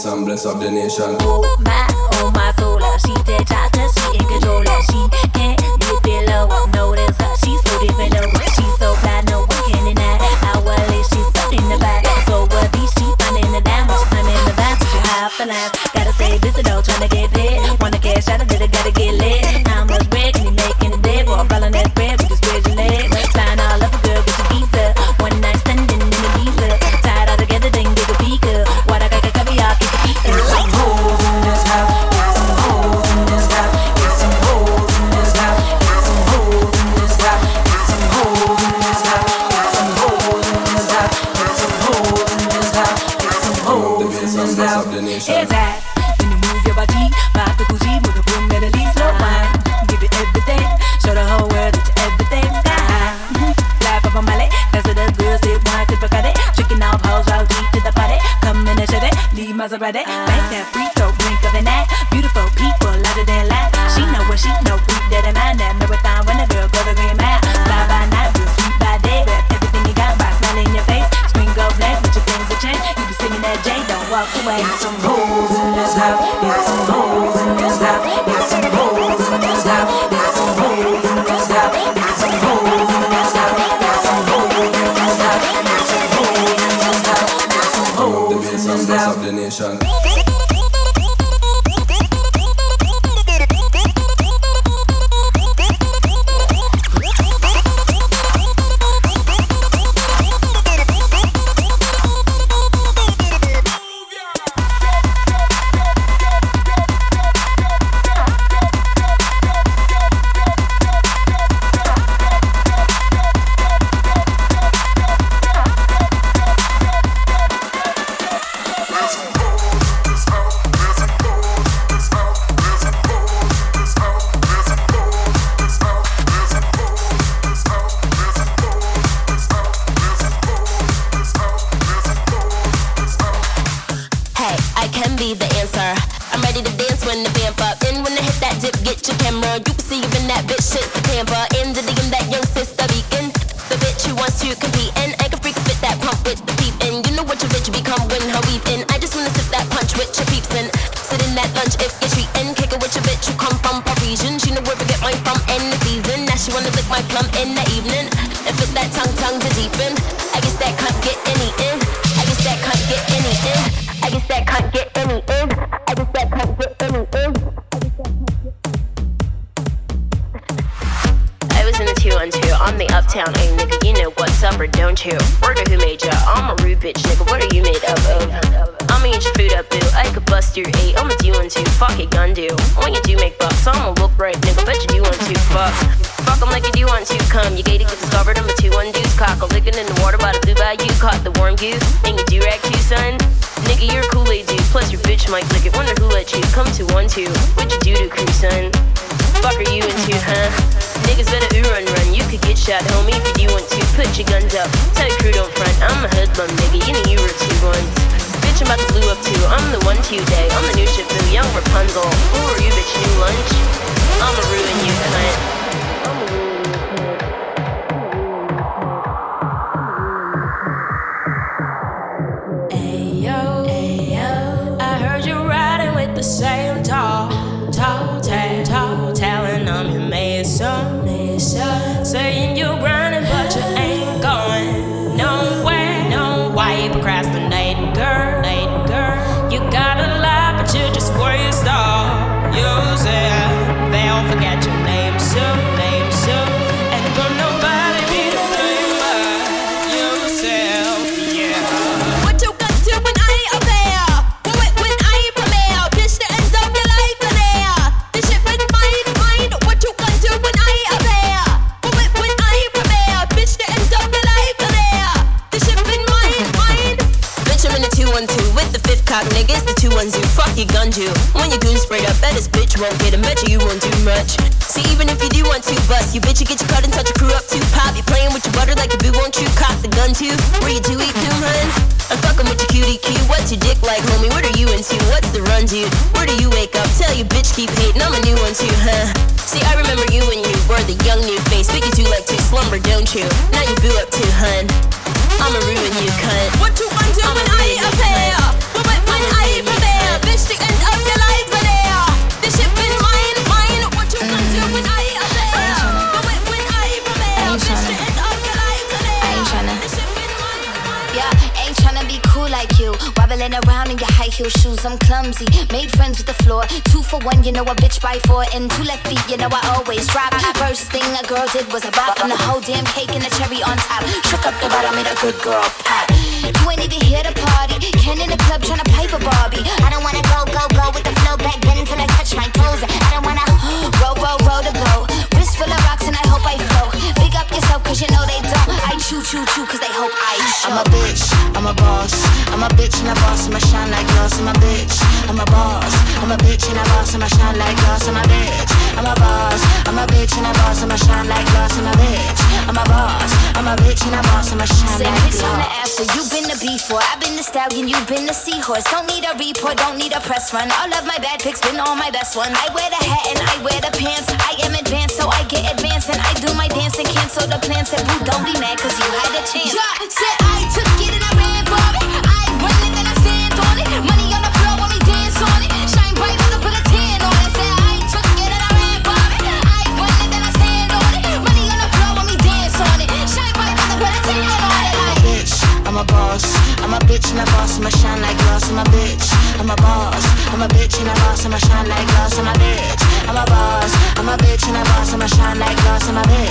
face and bless up the nation. Oh my solar, she dead just as she in control and she can't be below. Notice her, she's so deep below. She's so bad, no one can deny. Our lady, she's stuck in the back. So worthy, she finding the damage. I'm in the van, she have the lamp. Gotta stay busy though, trying to get paid. Wanna cash out, I did it, gotta get lit. How much bread can you make in a day? Well, I'm rolling that bread, we just spread your legs. Flying all up a girl, get your visa. One night standing in the visa. Tied all together, then get a beaker. What I got, cover y'all, get the beaker. Get some holes in this house. Get some holes in this house. Get some holes in this house. Get some holes in this house. Get some holes in this house. Get some holes in this house. Get some holes in this house. Get some holes in this house. It's that. Maserati, make that free throw, blink of an eye. Beautiful people, lighter than light. She know what she know, we dead and mind. That marathon when a girl go to Green Mile. Fly by night, real sweet by day. Grab everything you got by smiling in your face. Spring go black, but your things will change. You be singing that J, don't walk away. Got some holes in this house. Got some holes in this house. Got some holes in this house. Got some holes in this house. Got some holes in this house. Got some holes in this house. Got some holes in this house. Got some holes in this house. Nation. I'ma ruin you, cunt. What you gonna do when I appear? But when I prepare? like you. Wobbling around in your high heel shoes, I'm clumsy. Made friends with the floor. 2 for 1, you know a bitch by 4. And 2 left feet, you know I always drop. First thing a girl did was a bop. And the whole damn cake and the cherry on top. Shook up the bottom, made a good girl pop. You ain't even here to party. Ken in the club tryna pipe a Barbie. I don't wanna go, go, go with the flow. Back then until I touch my toes. I don't wanna roll, roll, roll the boat. Wrist full of rocks and I hope I flow. Big up yourself cause you know they don't. I chew, chew, chew cause they hope I show. I'm a bitch, I'm a boss. I'm a bitch and a boss and I shine like yours. I'm a bitch, I'm a boss. I'm a bitch and a boss and I shine like yours. I'm a bitch, I'm a boss. I'm a bitch and a boss and I shine like yours. I'm a bitch, I'm a boss. I'm a bitch and a boss and I shine like yours. Say bitch on the after, you've been the B4. I've been the stallion, you've been the seahorse. Don't need a report, don't need a press run. All of my bad pics been all my best ones. I wear the hat and I wear the pants. I am advanced so I get advanced. And I do my dance and cancel the plans. And boo, don't be mad cause you had a chance. Yeah, said I took it and I ran for it. I run it and I stand on it. Money on the floor when we dance on it. Shine bright when I put a tan on it. Said I took it and I ran for it. I run it and I stand on it. Money on the floor when we dance on it. Shine bright when I put a tan on it. I'm a bitch, I'm a boss. I'm a bitch and a boss. I'ma shine like glass. I'm a bitch, I'm a boss. I'm a bitch and a boss. I'ma shine like glass. I'm a bitch, I'm a boss. I'm a bitch and a boss. I'ma shine like glass. I'm a bitch,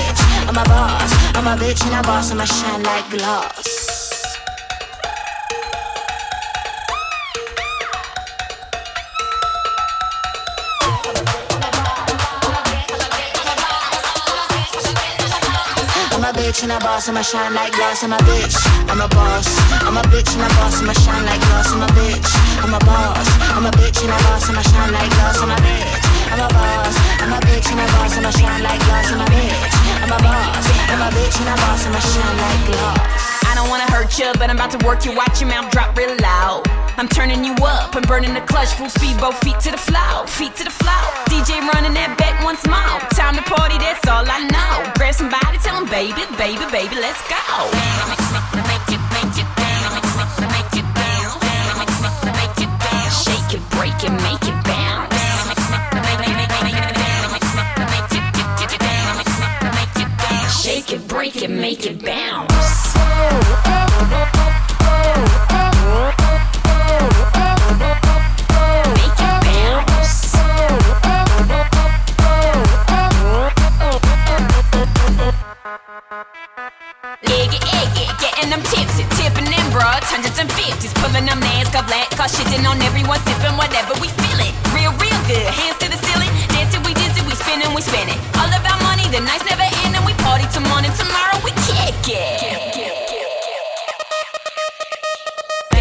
I'm a boss. I'm a bitch and a boss. I'ma shine like glass. I'm a bitch and a boss, I'ma shine like glass. I'm a bitch, I'm a boss. I'm a bitch and a boss, I'ma shine like glass. I'm a bitch, I'm a boss. I'm a bitch and a boss, I'ma shine like glass. I'm a bitch, I'm a boss. I'm a bitch and a boss, I'ma shine like glass. I'm a bitch, I'm a boss. I'm a bitch and a boss, I'ma shine like glass. I don't wanna hurt you, but I'm about to work you. Watch your mouth drop real loud. I'm turning you up, I'm burning the clutch. Full speed, both feet to the floor, feet to the floor. DJ running that back once more. Time to party, that's all I know. Grab somebody, tell them, baby, baby, baby, let's go. Shake it, break it, make it bounce. Shake it, break it, make it bounce. And I'm tipsy, tipping them broads, 150s. Pulling them mask up black, cause shitting on everyone, sipping whatever we feeling. Real, real good, hands to the ceiling. Dancing, we dancing, we spinning, we spinning. All of our money, the night's never ending. We party till morning, tomorrow we kick it.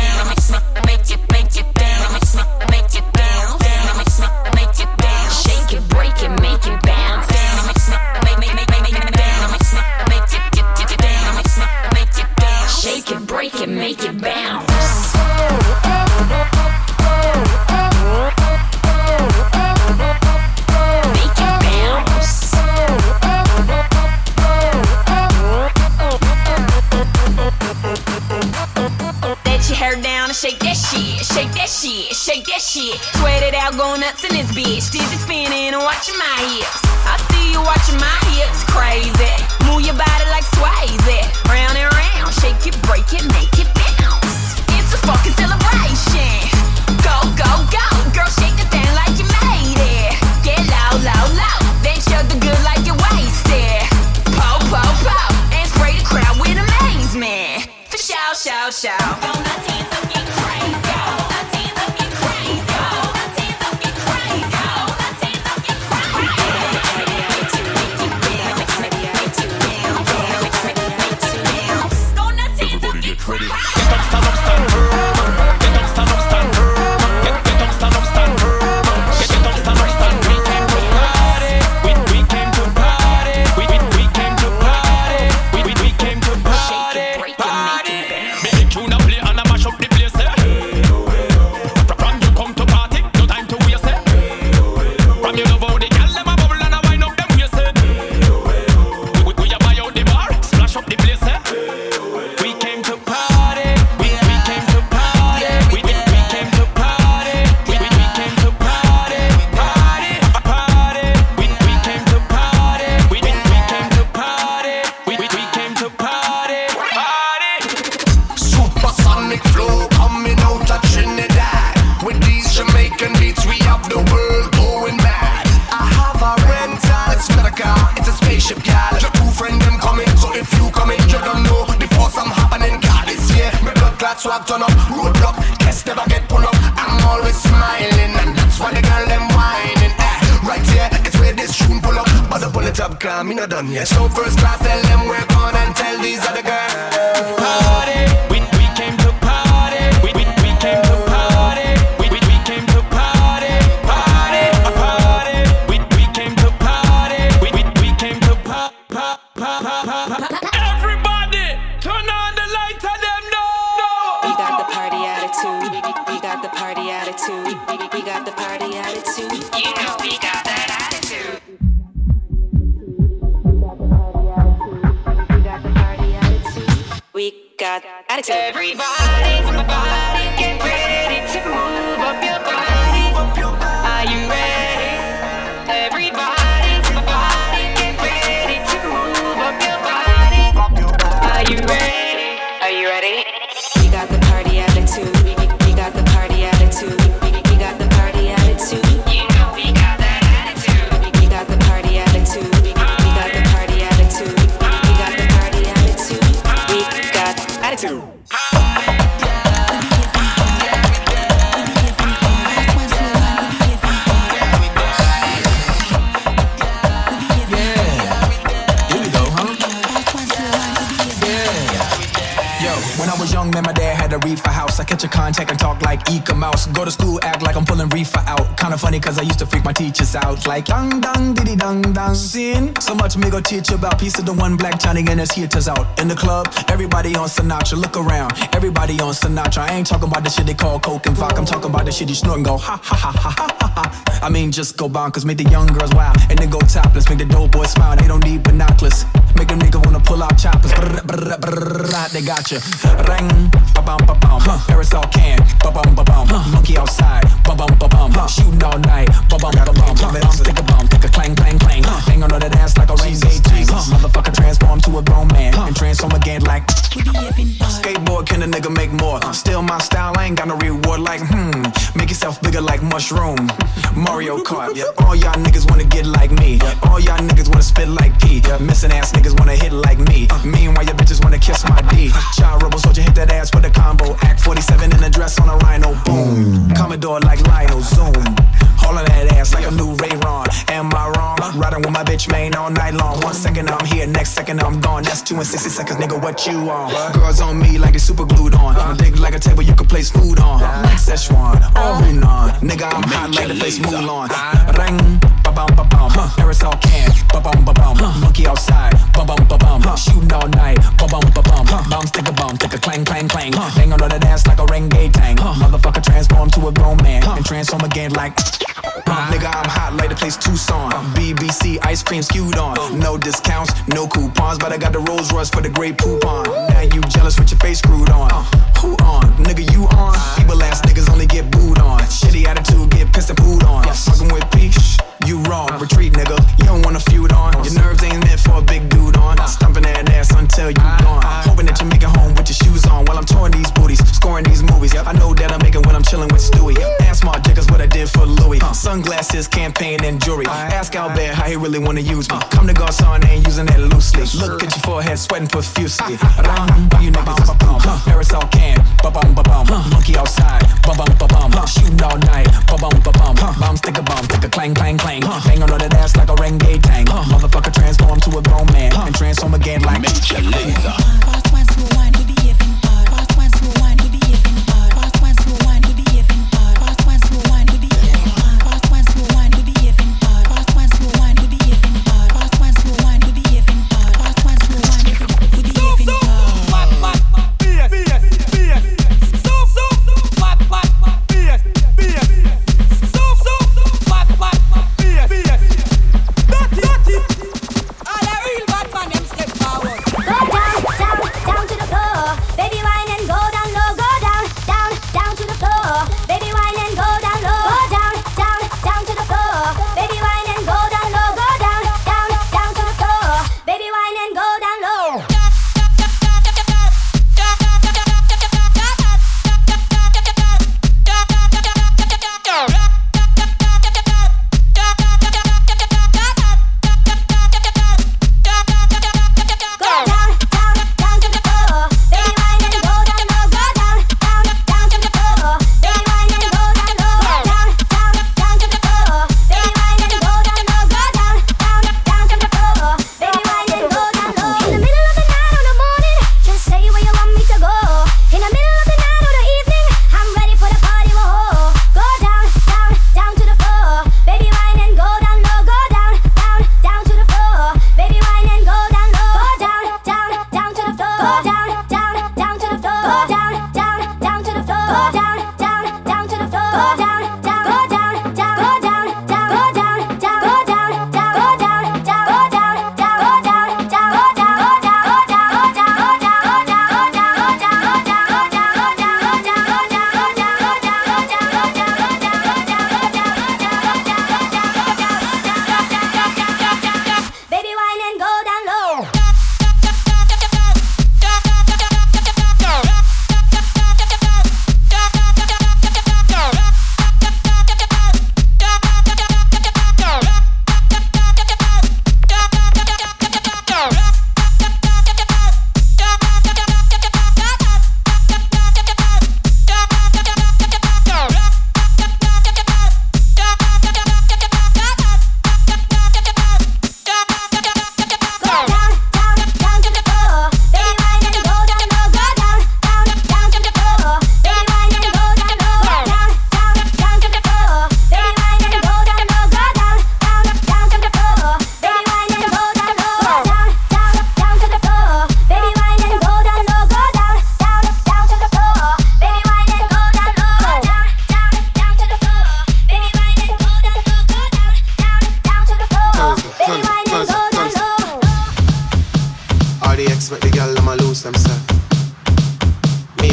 Bounce, make it bounce, make it bounce, bounce, make it bounce. Shake it, break it, make it bounce. Shake it, break it, make it bounce. Make it bounce. Let your hair down and shake that shit, shake that shit, shake that shit. Sweat it out, go nuts in this bitch. Dizzy spinning and watching my hips. I see you watching my hips, crazy. Move your body like Swayze, round and round. Shake it, break it, make it bounce. It's a fucking celebration. Go, go, go. Girl, shake the thing like you made it. Get loud, loud, loud. Then chug the good like you wasted. Pow, pow, pow. And spray the crowd with amazement. For shout, shout, shout. Don't my teens up get crazy. Don't my teens up get crazy. Don't my teens up get crazy. Don't my teens up get crazy. Ready. Get up, stand up, stand firm. Get up, stand up, stand firm. Get up, stand up, stand firm. Get up, stand up, stand firm. We came to party. We came to party. We came to party. We came to party. Party. Make the tune and play and I mash up the place. From you come to party, no time to waste. From you love how the girl them a bubble and a wine up them waist. We a buy out the bar, splash up the place. We came to party. that swag turn up. Roadblock, guess never get pull up. I'm always smiling, and that's why the girl them whining. Right here, it's where this tune pull up. But the pull it up, calm, me not done yet. So first class, tell them we're gone and tell these other girls. Party, we came to party. We came to party. We came to party. Party, a party. We came to party. We came to pop, pop, pop, pop, pop. We got the party attitude. You know we got that attitude. We got the party attitude. We got the party attitude. We got attitude. Everybody, get ready to move up your body. Are you ready? Everybody, get ready to move up your body. Are you ready? Are you ready? We got the party attitude. We got the party attitude. I catch a contact and talk like Eka Mouse. Go to school, act like I'm pulling reefer out. Kinda funny cause I used to freak my teachers out. Like dang dang diddy dang dang sin. So much me go teach about piece of the one black Johnny and his haters out. In the club, everybody on Sinatra, look around. Everybody on Sinatra, I ain't talking about the shit they call coke and vodka. I'm talking about the shit you snort and go ha ha ha ha ha ha. I mean just go bonkers, make the young girls wow. And then go topless, make the dope boys smile. They don't need binoculars, make them niggas wanna pull out choppers. Brr, brr, brr, brr, they got you. Ring, ba bam ba bam. Parasol can, ba bum ba bum. Monkey outside, ba bum ba bum. Shooting all night, ba bum ba bum. Stick a bum, take a clang clang clang. Hang on to that ass like a razor tang. Motherfucker transform to a grown man and transform again like. Skateboard, can a nigga make more? Still my style, I ain't got no reward like Make yourself bigger like mushroom. Mario Kart, yeah. All y'all niggas wanna get like me. All y'all niggas wanna spit like P. Missing ass niggas wanna hit like me. Meanwhile your bitches wanna kiss my D. Child rebel soldier hit that ass with a combo. Act 47 in a dress on a rhino, boom. Commodore like Lionel, zoom. Hauling that ass like a new Ray Ron. Am I wrong? Riding with my bitch main all night long. 1 second I'm here, next second I'm gone. That's 2 and 60 seconds, nigga, what you on? What? Girls on me like they super glued on. I'm big like a table you can place food on. Like Szechuan, all Hunan. Nigga, I'm hot like the face Mulan. Ring, ba-bam, ba-bam. Parasol can, ba-bam, ba-bam. Monkey outside, ba-bam, ba-bam. Shooting all night, ba-bam, ba-bam. Bounce, take a bump, take a clang, clang, clang. Hang on to that ass like a Renge tang. Motherfucker transform to a grown man and transform again like. Nigga, I'm hot like the place Tucson. BBC ice cream skewed on. No discounts, no coupons, but I got the Rolls Royce for the great coupon. Now you jealous with your face screwed on. Who on? Nigga, you on? Feeble ass niggas only get booed on. Shitty attitude, get pissed and booed on. Fucking with P, you wrong. Retreat, nigga, you don't wanna feud on. Your nerves ain't meant for a big dude on. Stomping that ass until you gone. Hoping that you make it home with your shoes on. While I'm touring these booties, scoring these movies. I know that I'm making when I'm chilling with Stewie. Ass smart dick is what I did for Louis. Sunglasses, campaign, and jewelry. Ask out there how he really wanna use me. Come to Garcon, ain't using that loosely. Look at your forehead, sweating profusely. You niggas, parasol can, ba-bum, ba-bum. Monkey outside, ba-bum, ba-bum. Shooting all night, ba-bum, ba-bum. Bombs, take a bomb, take a clang, clang, clang. Bang on that ass like a Renge tang. Motherfucker transform to a grown man and transform again like. Make your laser. Fast ones who want to be even hard. Fast ones who want to be even hard. Fast ones who want to be even hard. Fast ones who want to be even hard. Fast ones who want to be even hard. Fast ones who want to be even hard. Fast ones who want to be even hard. Fast ones who want to be even hard.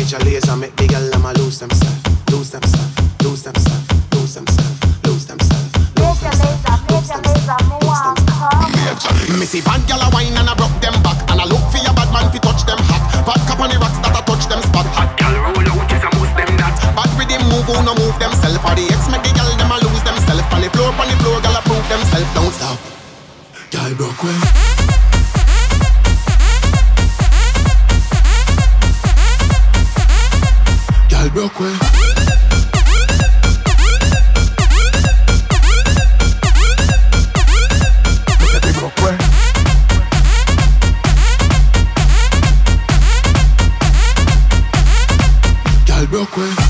Major laser make the girl them a lose themselves, lose themselves, lose themselves, lose themselves, lose themselves, lose themselves, lose themselves. Me see bad gyal a wine and I broke them back, and I look for your bad man fi touch them hot. Bad cap on the rocks that I touch them spot. Hot gyal roll out is a move them that. Bad with them move who no move themselves. For the ex make the gyal them a lose themselves. On the floor gyal a prove themselves. Don't stop, gyal broke well. Real quick. Girl, real quick.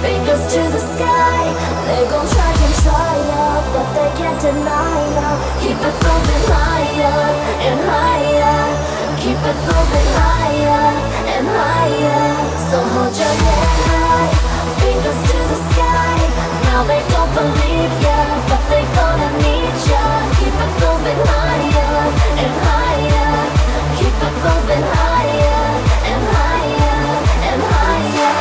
Fingers to the sky, they gon' try and try out, but they can't deny ya. Keep it moving higher and higher. Keep it moving higher and higher. So hold your head high, fingers to the sky. Now they don't believe ya, but they gonna need ya. Keep it moving higher and higher. Keep it moving higher and higher and higher.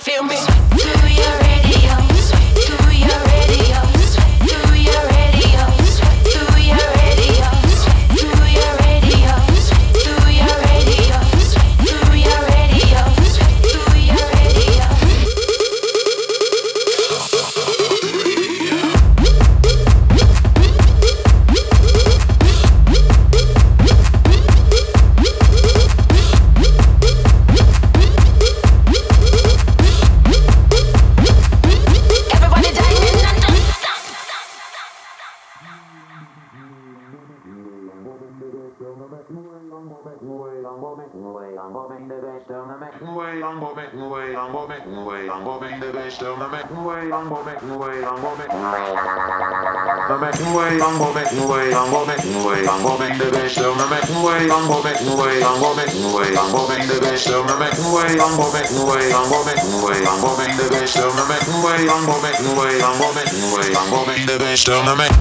Feel me? Do you moving the best on the making way, I'm moving way, I'm moving way, I'm moving the best on the making way, I'm moving way, I'm moving the making way, I'm moving way, I'm moving way, I'm moving the best on the making way, I'm moving way, I'm moving way, I'm moving the best on the making way, I'm moving way, I'm moving way, I'm moving the best on the making way, I'm moving way, I'm moving way, I'm moving the best on the making.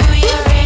Do you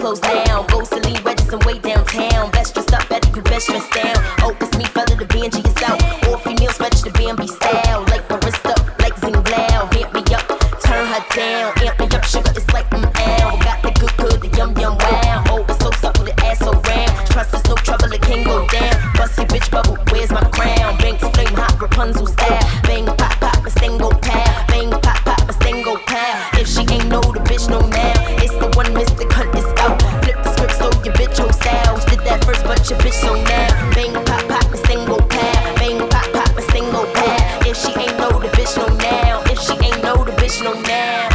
closed down. Go Celine Register way downtown. Best dressed up, better you best dressed down. Opus me, fella, the BNG is out. All females fetch the BNB style. Like barista, like Zing Lao. Amp me up, turn her down. Amp me up, sugar, it's like ow. Got the good, good, the yum, yum, wow. Oh, it's so supple, the ass so round. Trust is no trouble, it can go down. Busty bitch bubble, where's my crown? Bang, flame, hot, Rapunzel style. Bang, pop, pop, a sting go pow. Bang, pop, pop, a sting go pow. If she ain't know, the bitch know now. It's the one Mr. Cunt is out. Flip the script, so your bitch ho styles. Did that first, but your bitch so now. Bang, pop, pop, a sting go pow. Bang, pop, pop, a sting go pow. If she ain't know, the bitch know now. If she ain't know, the bitch know now.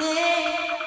Yeah.